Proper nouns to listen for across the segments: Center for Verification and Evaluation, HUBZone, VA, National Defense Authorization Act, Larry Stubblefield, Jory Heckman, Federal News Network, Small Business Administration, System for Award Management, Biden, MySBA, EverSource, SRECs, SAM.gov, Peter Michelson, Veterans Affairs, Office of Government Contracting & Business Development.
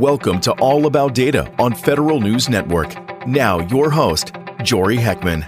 Welcome to All About Data on Federal News Network. Now, your host, Jory Heckman.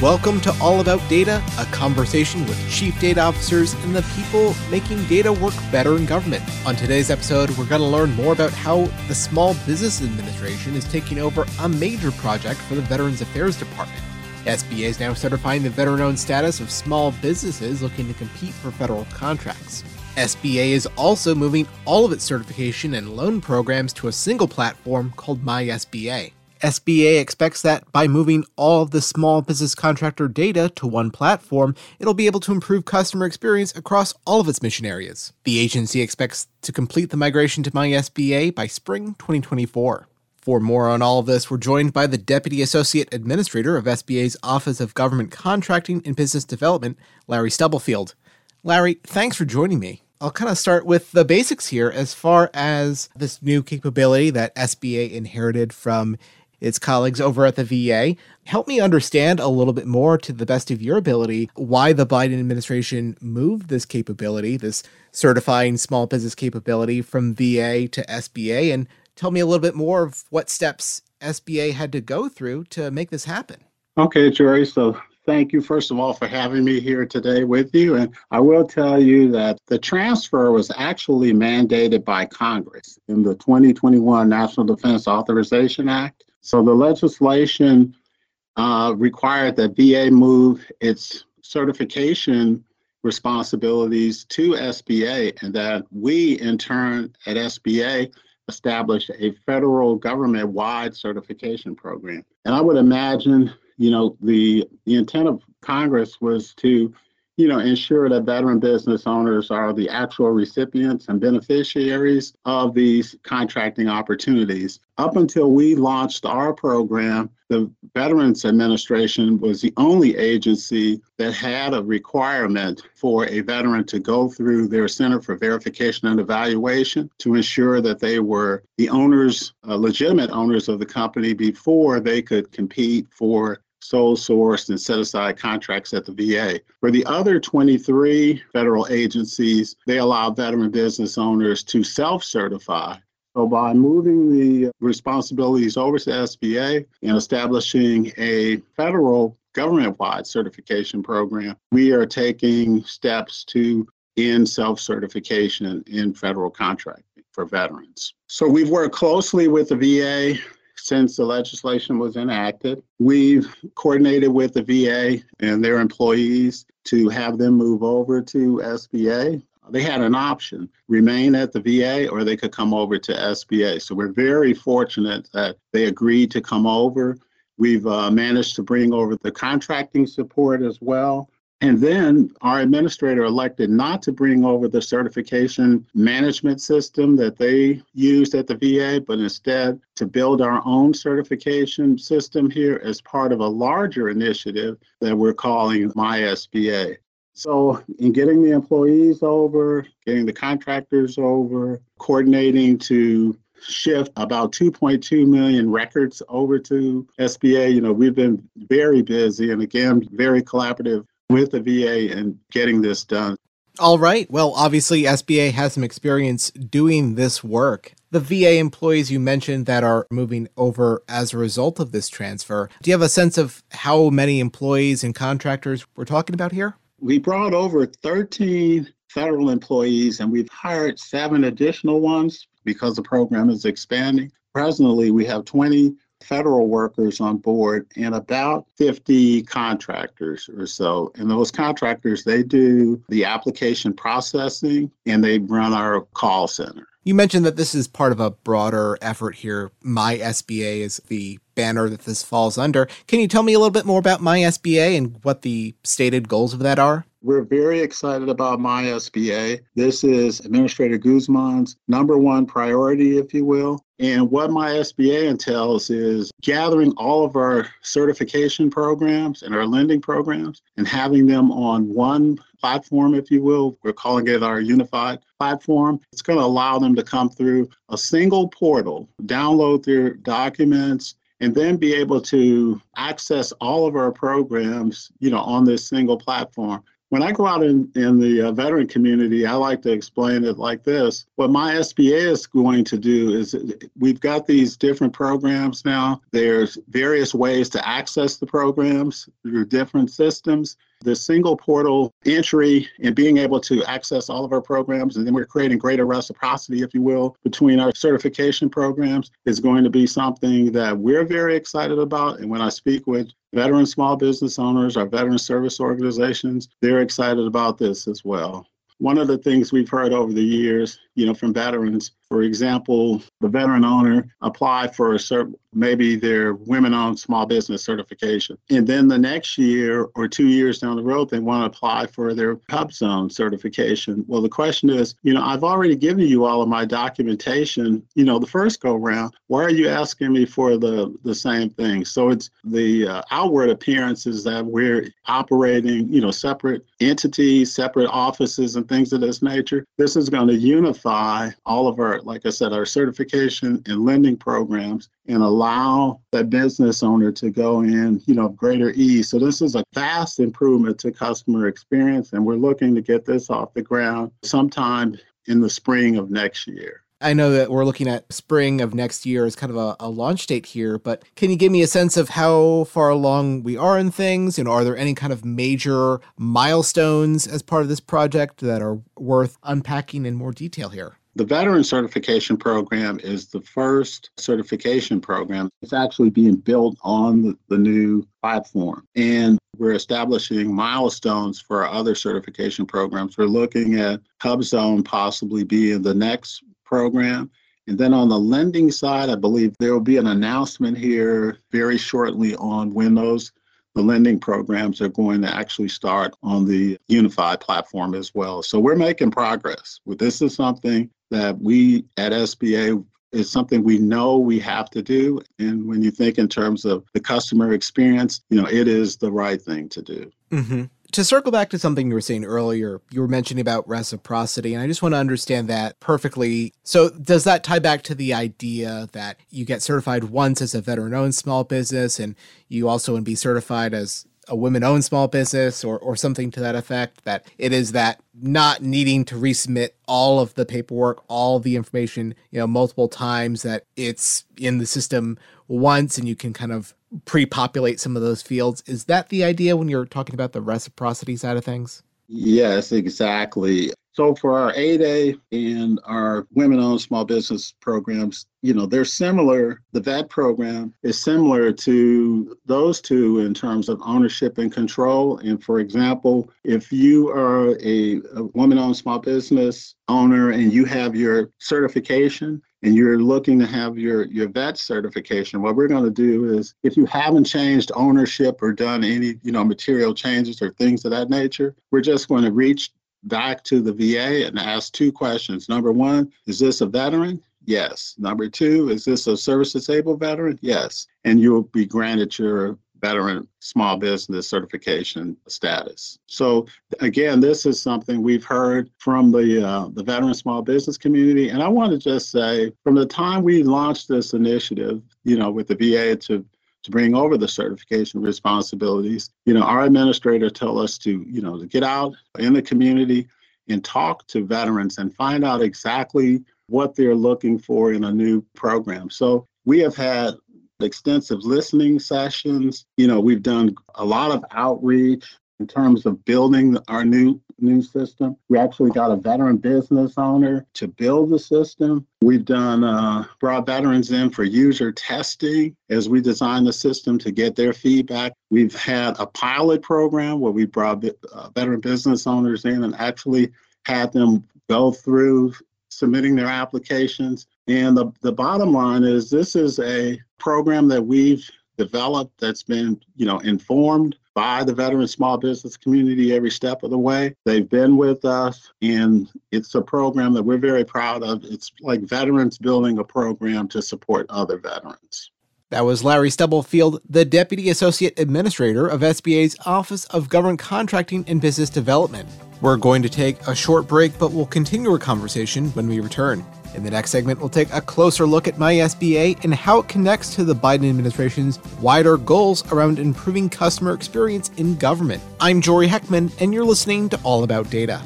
Welcome to All About Data, a conversation with chief data officers and the people making data work better in government. On today's episode, we're going to learn more about how the Small Business Administration is taking over a major project for the Veterans Affairs Department. SBA is now certifying the veteran-owned status of small businesses looking to compete for federal contracts. SBA is also moving all of its certification and loan programs to a single platform called MySBA. SBA expects that by moving all of the small business contractor data to one platform, it'll be able to improve customer experience across all of its mission areas. The agency expects to complete the migration to MySBA by spring 2024. For more on all of this, we're joined by the Deputy Associate Administrator of SBA's Office of Government Contracting and Business Development, Larry Stubblefield. Larry, thanks for joining me. I'll kind of start with the basics here as far as this new capability that SBA inherited from its colleagues over at the VA. Help me understand a little bit more, to the best of your ability, why the Biden administration moved this capability, this certifying small business capability, from VA to SBA, and tell me a little bit more of what steps SBA had to go through to make this happen. Okay, Jory, so thank you, first of all, for having me here today with you. And I will tell you that the transfer was actually mandated by Congress in the 2021 National Defense Authorization Act. So the legislation required that VA move its certification responsibilities to SBA, and that we, in turn, at SBA, established a federal government-wide certification program. And I would imagine, you know, the intent of Congress was to, you know, ensure that veteran business owners are the actual recipients and beneficiaries of these contracting opportunities. Up until we launched our program, the Veterans Administration was the only agency that had a requirement for a veteran to go through their Center for Verification and Evaluation to ensure that they were the owners, legitimate owners of the company before they could compete for sole sourced and set aside contracts at the VA. For the other 23 federal agencies, they allow veteran business owners to self-certify. So by moving the responsibilities over to SBA and establishing a federal government-wide certification program, we are taking steps to end self-certification in federal contracting for veterans. So we've worked closely with the VA since the legislation was enacted. We've coordinated with the VA and their employees to have them move over to SBA. They had an option, remain at the VA, or they could come over to SBA. So we're very fortunate that they agreed to come over. We've managed to bring over the contracting support as well. And then our administrator elected not to bring over the certification management system that they used at the VA, but instead to build our own certification system here as part of a larger initiative that we're calling MySBA. So in getting the employees over, getting the contractors over, coordinating to shift about 2.2 million records over to SBA, you know, we've been very busy and, again, very collaborative with the VA and getting this done. All right. Well, obviously, SBA has some experience doing this work. The VA employees you mentioned that are moving over as a result of this transfer, do you have a sense of how many employees and contractors we're talking about here? We brought over 13 federal employees, and we've hired 7 additional ones because the program is expanding. Presently, we have 20 federal workers on board and about 50 contractors or so. And those contractors, they do the application processing and they run our call center. You mentioned that this is part of a broader effort here. MySBA is the banner that this falls under. Can you tell me a little bit more about MySBA and what the stated goals of that are? We're very excited about MySBA. This is Administrator Guzman's #1 priority, if you will. And what MySBA entails is gathering all of our certification programs and our lending programs and having them on one platform, if you will. We're calling it our unified platform. It's going to allow them to come through a single portal, download their documents, and then be able to access all of our programs, you know, on this single platform. When I go out in the veteran community, I like to explain it like this. What MySBA is going to do is we've got these different programs now. There's various ways to access the programs through different systems. The single portal entry and being able to access all of our programs, and then we're creating greater reciprocity, if you will, between our certification programs is going to be something that we're very excited about. And when I speak with veteran small business owners, our veteran service organizations, they're excited about this as well. One of the things we've heard over the years, you know, from veterans, for example, the veteran owner applied for a maybe their women-owned small business certification. And then the next year or 2 years down the road, they want to apply for their HUBZone certification. Well, the question is, you know, I've already given you all of my documentation, you know, the first go round. Why are you asking me for the same thing? So it's the outward appearances that we're operating, you know, separate entities, separate offices and things of this nature. This is going to unify all of our, like I said, our certification and lending programs, and allow that business owner to go in, you know, greater ease. So this is a vast improvement to customer experience, and we're looking to get this off the ground sometime in the spring of next year. I know that we're looking at spring of next year as kind of a launch date here, but can you give me a sense of how far along we are in things? You know, are there any kind of major milestones as part of this project that are worth unpacking in more detail here? The Veteran Certification Program is the first certification program. It's actually being built on the new platform. And we're establishing milestones for our other certification programs. We're looking at HUBZone possibly being the next program. And then on the lending side, I believe there will be an announcement here very shortly on when those the lending programs are going to actually start on the unified platform as well. So we're making progress. This is something that we at SBA is something we know we have to do. And when you think in terms of the customer experience, you know, it is the right thing to do. Mm-hmm. To circle back to something you were saying earlier, you were mentioning about reciprocity, and I just want to understand that perfectly. So does that tie back to the idea that you get certified once as a veteran-owned small business, and you also would be certified as a women-owned small business or something to that effect, that it is that not needing to resubmit all of the paperwork, all the information, you know, multiple times, that it's in the system once and you can kind of pre-populate some of those fields. Is that the idea when you're talking about the reciprocity side of things? Yes, exactly. So for our 8A and our women-owned small business programs, you know, they're similar. The VET program is similar to those two in terms of ownership and control. And for example, if you are a woman-owned small business owner and you have your certification and you're looking to have your VET certification, what we're going to do is if you haven't changed ownership or done any, you know, material changes or things of that nature, we're just going to reach back to the VA and ask two questions. Number one, is this a veteran? Yes. Number two, is this a service-disabled veteran? Yes. And you'll be granted your veteran small business certification status. So again, this is something we've heard from the veteran small business community. And I want to just say, from the time we launched this initiative, you know, with the VA to bring over the certification responsibilities, you know, our administrator told us to, you know, to get out in the community and talk to veterans and find out exactly what they're looking for in a new program. So we have had extensive listening sessions. You know, we've done a lot of outreach in terms of building our new system. We actually got a veteran business owner to build the system. We've done brought veterans in for user testing as we design the system to get their feedback. We've had a pilot program where we brought veteran business owners in and actually had them go through submitting their applications. And the bottom line is this is a program that we've developed that's been, you know, informed by the veteran small business community every step of the way. They've been with us, and it's a program that we're very proud of. It's like veterans building a program to support other veterans. That was Larry Stubblefield, the Deputy Associate Administrator of SBA's Office of Government Contracting and Business Development. We're going to take a short break, but we'll continue our conversation when we return. In the next segment, we'll take a closer look at MySBA and how it connects to the Biden administration's wider goals around improving customer experience in government. I'm Jory Heckman, and you're listening to All About Data.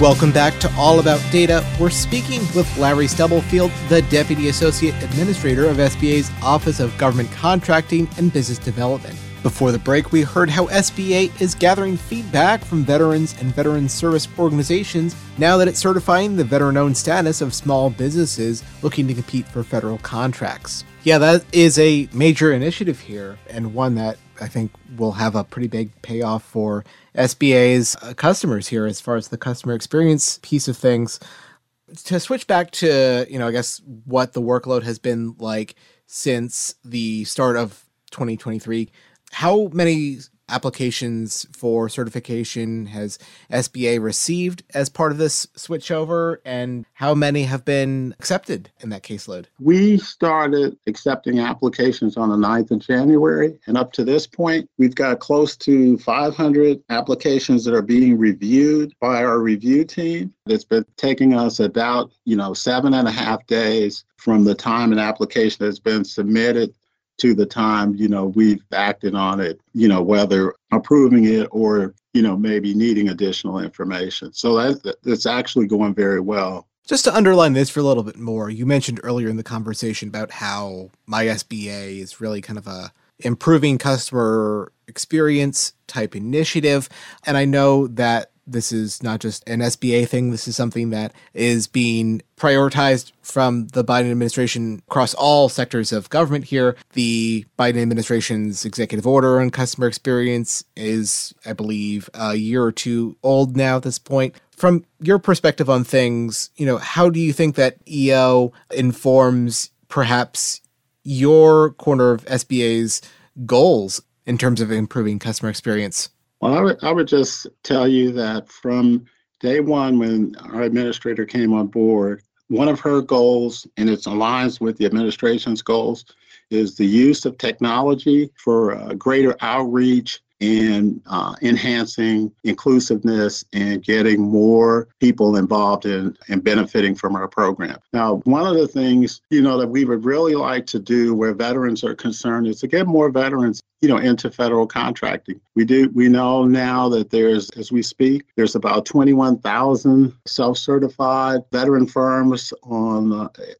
Welcome back to All About Data. We're speaking with Larry Stubblefield, the Deputy Associate Administrator of SBA's Office of Government Contracting and Business Development. Before the break, we heard how SBA is gathering feedback from veterans and veteran service organizations now that it's certifying the veteran-owned status of small businesses looking to compete for federal contracts. Yeah, that is a major initiative here, and one that I think will have a pretty big payoff for SBA's customers here as far as the customer experience piece of things. To switch back to, I guess what the workload has been like since the start of 2023, how many applications for certification has SBA received as part of this switchover, and how many have been accepted in that caseload? We started accepting applications on the 9th of January, and up to this point, we've got close to 500 applications that are being reviewed by our review team. It's been taking us about, 7.5 days from the time an application has been submitted to the time, we've acted on it, whether approving it or, maybe needing additional information. So that's actually going very well. Just to underline this for a little bit more, you mentioned earlier in the conversation about how MySBA is really kind of a improving customer experience type initiative. And I know that this is not just an SBA thing. This is something that is being prioritized from the Biden administration across all sectors of government here. The Biden administration's executive order on customer experience is, I believe, a year or two old now at this point. From your perspective on things, how do you think that EO informs perhaps your corner of SBA's goals in terms of improving customer experience? Well, I would just tell you that from day one, when our administrator came on board, one of her goals, and it aligns with the administration's goals, is the use of technology for greater outreach and enhancing inclusiveness and getting more people involved in and benefiting from our program. Now, one of the things, that we would really like to do where veterans are concerned is to get more veterans into federal contracting. We know now that there's, as we speak, there's about 21,000 self-certified veteran firms on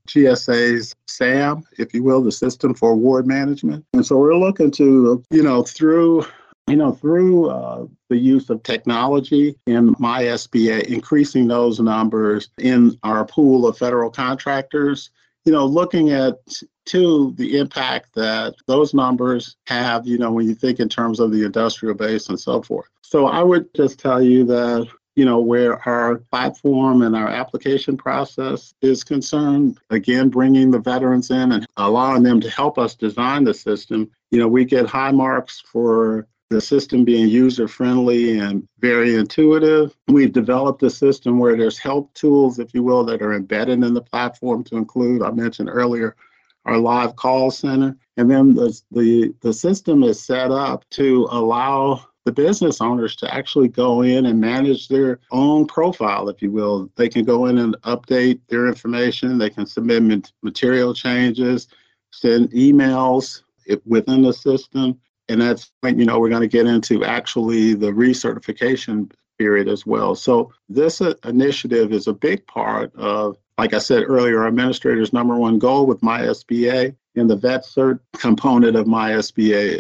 GSA's SAM, if you will, the System for Award Management. And so we're looking to, through the use of technology in MySBA, increasing those numbers in our pool of federal contractors, looking at to the impact that those numbers have, when you think in terms of the industrial base and so forth. So I would just tell you that, where our platform and our application process is concerned, again, bringing the veterans in and allowing them to help us design the system, we get high marks for the system being user-friendly and very intuitive. We've developed a system where there's help tools, if you will, that are embedded in the platform to include, I mentioned earlier, our live call center. And then the system is set up to allow the business owners to actually go in and manage their own profile, if you will. They can go in and update their information. They can submit material changes, send emails within the system. And that's when, we're going to get into actually the recertification period as well. So this initiative is a big part of, like I said earlier, our administrator's number one goal with MySBA, and the Vet Cert component of MySBA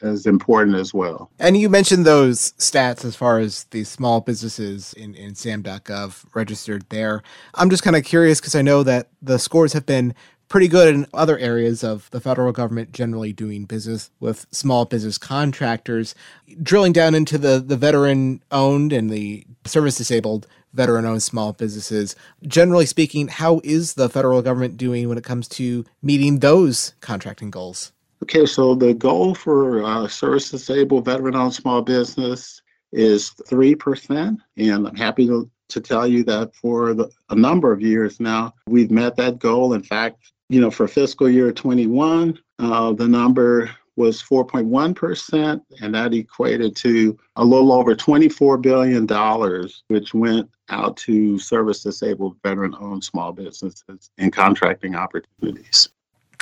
is important as well. And you mentioned those stats as far as the small businesses in SAM.gov registered there. I'm just kind of curious because I know that the scores have been pretty good in other areas of the federal government generally doing business with small business contractors. Drilling down into the veteran-owned and the service-disabled veteran-owned small businesses, generally speaking, how is the federal government doing when it comes to meeting those contracting goals? Okay, so the goal for service-disabled veteran-owned small business is 3%, and I'm happy to to tell you that for a number of years now, we've met that goal. In fact, you know, for fiscal year 21, the number was 4.1%, and that equated to a little over $24 billion, which went out to service-disabled veteran-owned small businesses and contracting opportunities.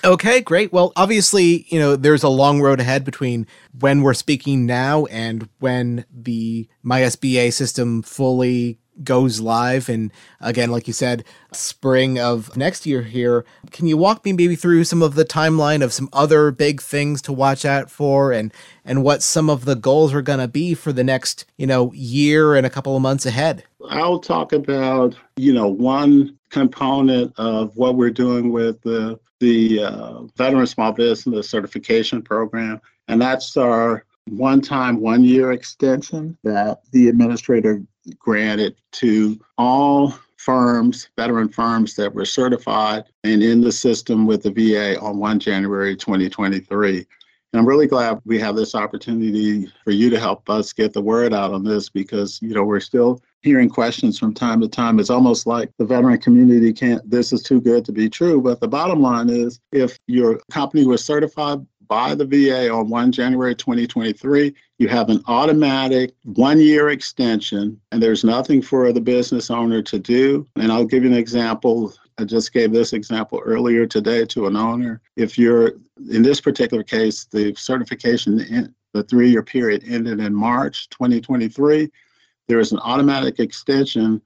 Okay, great. Well, obviously, you know, there's a long road ahead between when we're speaking now and when the MySBA system fully goes live. And again, like you said, spring of next year here. Can you walk me maybe through some of the timeline of some other big things to watch out for and what some of the goals are going to be for the next, you know, year and a couple of months ahead? I'll talk about, you know, one component of what we're doing with the Veteran Small Business Certification Program, and that's our one-time, one-year extension that the administrator granted to all firms, veteran firms that were certified and in the system with the VA on 1 January 2023. And I'm really glad we have this opportunity for you to help us get the word out on this because, you know, we're still hearing questions from time to time. It's almost like the veteran community can't, this is too good to be true. But the bottom line is if your company was certified by the VA on 1 January 2023, you have an automatic one-year extension, and there's nothing for the business owner to do. And I'll give you an example. I just gave this example earlier today to an owner. If you're, in this particular case, the certification, the three-year period ended in March 2023, there is an automatic extension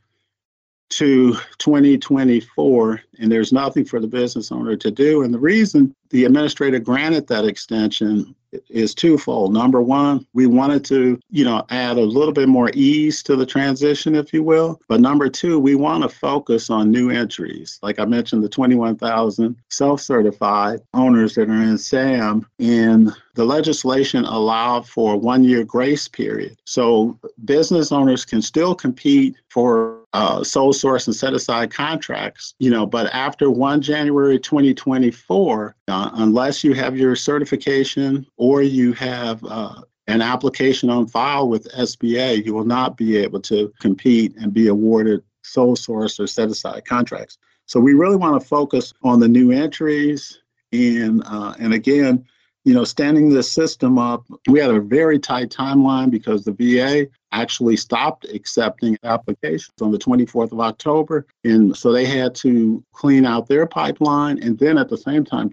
to 2024, and there's nothing for the business owner to do. And the reason the administrator granted that extension is twofold. Number one, we wanted to, you know, add a little bit more ease to the transition, if you will. But number two, we want to focus on new entries. Like I mentioned, the 21,000 self-certified owners that are in SAM, and the legislation allowed for a one-year grace period. So business owners can still compete for sole source and set aside contracts, you know, but after 1 January 2024, unless you have your certification or you have an application on file with SBA, you will not be able to compete and be awarded sole source or set aside contracts. So we really want to focus on the new entries and again, you know, standing this system up, we had a very tight timeline because the VA actually stopped accepting applications on the 24th of October. And so they had to clean out their pipeline and then at the same time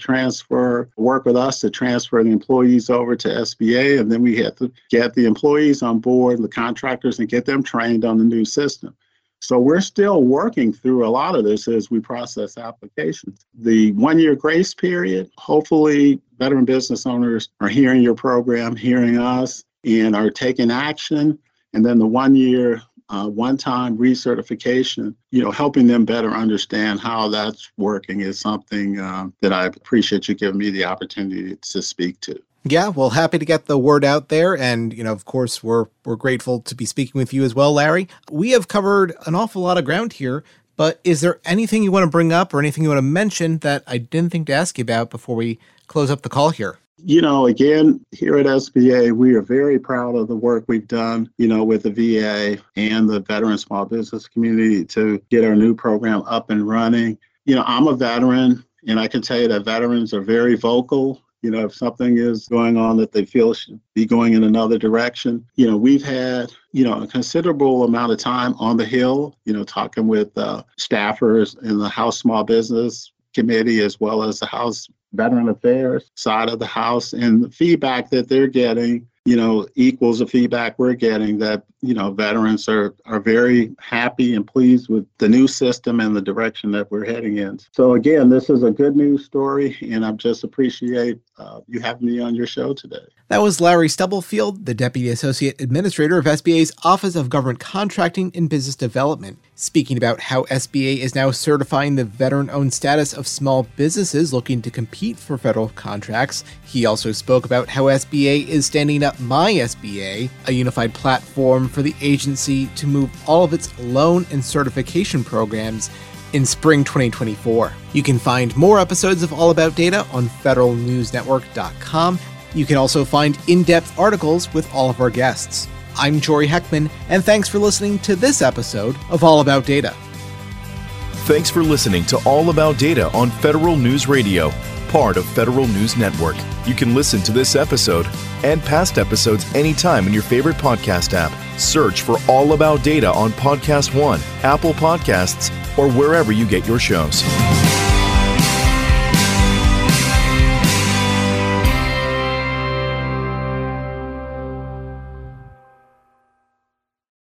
work with us to transfer the employees over to SBA. And then we had to get the employees on board, the contractors, and get them trained on the new system. So we're still working through a lot of this as we process applications. The one-year grace period, hopefully veteran business owners are hearing your program, hearing us, and are taking action. And then the one-year, one-time recertification, you know, helping them better understand how that's working is something that I appreciate you giving me the opportunity to speak to. Yeah, well, happy to get the word out there. And, you know, of course, we're grateful to be speaking with you as well, Larry. We have covered an awful lot of ground here, but is there anything you want to bring up or anything you want to mention that I didn't think to ask you about before we close up the call here? You know, again, here at SBA, we are very proud of the work we've done, you know, with the VA and the veteran small business community to get our new program up and running. You know, I'm a veteran, and I can tell you that veterans are very vocal. You know, if something is going on that they feel should be going in another direction, you know, we've had, you know, a considerable amount of time on the Hill, you know, talking with staffers in the House Small Business Committee, as well as the House Veteran Affairs side of the house, and the feedback that they're getting, you know, equals the feedback we're getting that, you know, veterans are very happy and pleased with the new system and the direction that we're heading in. So again, this is a good news story, and I just appreciate you having me on your show today. That was Larry Stubblefield, the Deputy Associate Administrator of SBA's Office of Government Contracting and Business Development, speaking about how SBA is now certifying the veteran-owned status of small businesses looking to compete for federal contracts. He also spoke about how SBA is standing up MySBA, a unified platform for the agency to move all of its loan and certification programs in spring 2024. You can find more episodes of All About Data on federalnewsnetwork.com. You can also find in-depth articles with all of our guests. I'm Jory Heckman, and thanks for listening to this episode of All About Data. Thanks for listening to All About Data on Federal News Radio, part of Federal News Network. You can listen to this episode and past episodes anytime in your favorite podcast app. Search for All About Data on Podcast One, Apple Podcasts, or wherever you get your shows.